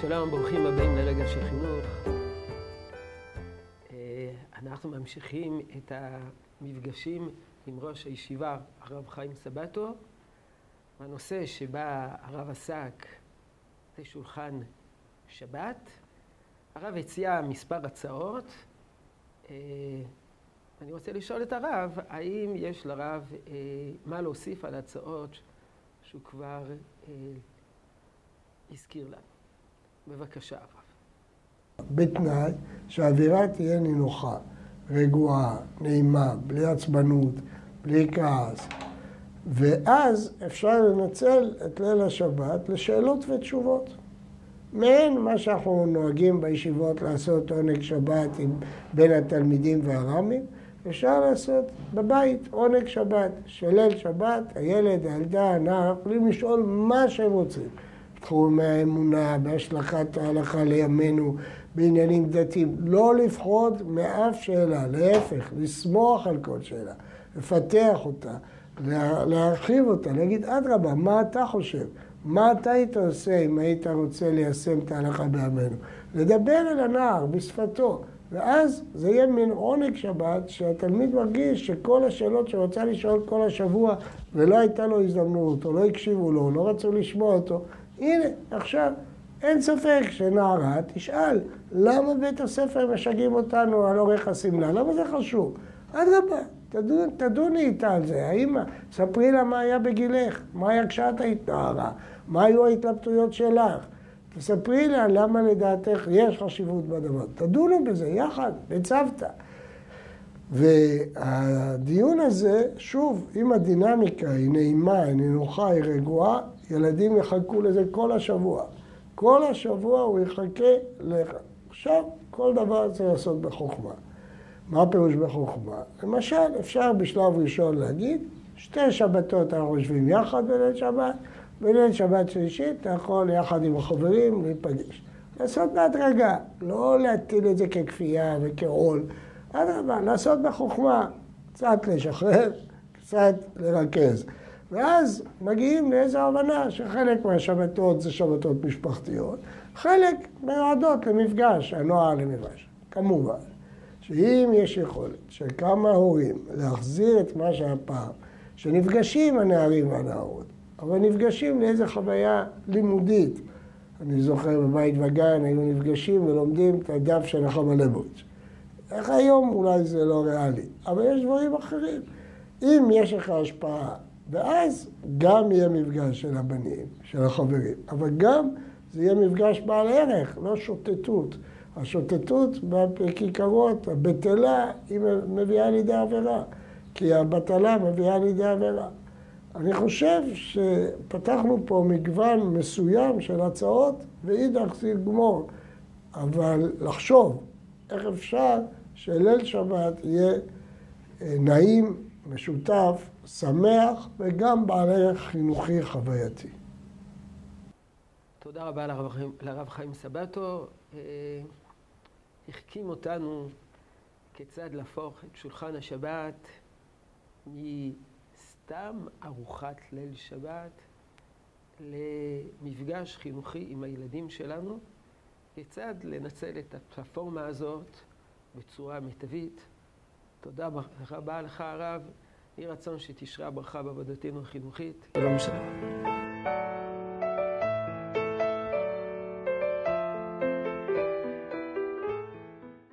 שלום, ברוכים הבאים לרגע של חינוך. אנחנו ממשיכים את המפגשים עם ראש הישיבה, הרב חיים סבתו. הנושא שבה הרב עסק זה שולחן שבת. הרב הציע מספר הצעות. אני רוצה לשאול את הרב, האם יש לרב מה להוסיף על הצעות שהוא כבר הזכיר לנו? בבקשה הרב. בתנאי שהאווירה תהיה נינוחה, רגועה, נעימה, בלי עצבנות, בלי כעס. ואז אפשר לנצל את ליל השבת לשאלות ותשובות. מעין מה שאנחנו נוהגים בישיבות לעשות עונג שבת בין התלמידים והרמים, אפשר לעשות בבית עונג שבת. שליל שבת, הילד, הילדה, הנער, יכולים לשאול מה שהם רוצים. בתחומי האמונה, בהשלכת ההלכה לימינו, בעניינים דתיים. לא לפחות מאף שאלה, להפך, לסמוך על כל שאלה, לפתח אותה, להרחיב אותה, להגיד אדרבה, מה אתה חושב? מה אתה היית עושה אם היית רוצה ליישם את ההלכה בימינו? לדבר אל הנער בשפתו, ואז זה יהיה מין עונג שבת שהתלמיד מרגיש שכל השאלות שרוצה לשאול כל השבוע ולא הייתה לו הזדמנות, או לא הקשיבו לו, לא רצו לשמוע אותו. הנה, עכשיו, אין ספק שנערה תשאל, למה בית הספר משגעים אותנו על אורך הסמלה? למה זה חשוב? אדרבה, תדוני איתה על זה, האמא, ספרי לה מה היה בגילך, מה היה כשאת היית נערה, מה היו ההתלבטויות שלך. תספרי לה למה לדעתך יש חשיבות בדבר. תדונו בזה יחד, בצוותא. והדיון הזה, שוב, אם הדינמיקה היא נעימה, היא נינוחה, היא רגועה, ילדים יחכו לזה כל השבוע. כל השבוע הוא יחכה לך. עכשיו, כל דבר צריך לעשות בחוכמה. מה הפירוש בחוכמה? למשל, אפשר בשלב ראשון להגיד, שתי שבתות אנחנו יושבים יחד בליל שבת, בליל שבת שלישית אתה יכול יחד עם החברים להיפגש. לעשות בהדרגה, לא להטיל את זה ככפייה וכעול. אדרבה, לעשות בחוכמה, קצת לשחרר, קצת לרכז. ואז מגיעים לאיזו הבנה שחלק מהשבתות זה שבתות משפחתיות, חלק מיועדות למפגש, הנוער למפגש. כמובן, שאם יש יכולת של כמה הורים להחזיר את מה שהיה פעם, שנפגשים הנערים והנערות, אבל נפגשים לאיזו חוויה לימודית. אני זוכר בבית וגן, היינו נפגשים ולומדים את הדף של נחמה ליבוביץ'. איך היום אולי זה לא ריאלי, אבל יש דברים אחרים. אם יש לך השפעה, ואז גם יהיה מפגש של הבנים, של החברים, אבל גם זה יהיה מפגש בעל ערך, לא שוטטות. השוטטות בכיכרות, הבטלה, היא מביאה לידי עבירה, כי הבטלה מביאה לידי עבירה. אני חושב שפתחנו פה מגוון מסוים של הצעות, ואידך זה גמור, אבל לחשוב איך אפשר שליל שבת יהיה נעים, משותף, שמח וגם בעל ערך חינוכי חווייתי. תודה רבה לרב חיים סבתו. החכים אותנו כיצד להפוך את שולחן השבת מסתם ארוחת ליל שבת למפגש חינוכי עם הילדים שלנו, כיצד לנצל את הפלטפורמה הזאת בצורה מיטבית. תודה רבה לך הרב. יהי רצון שתשרה ברכה בעבודתנו החינוכית. שלום שלום.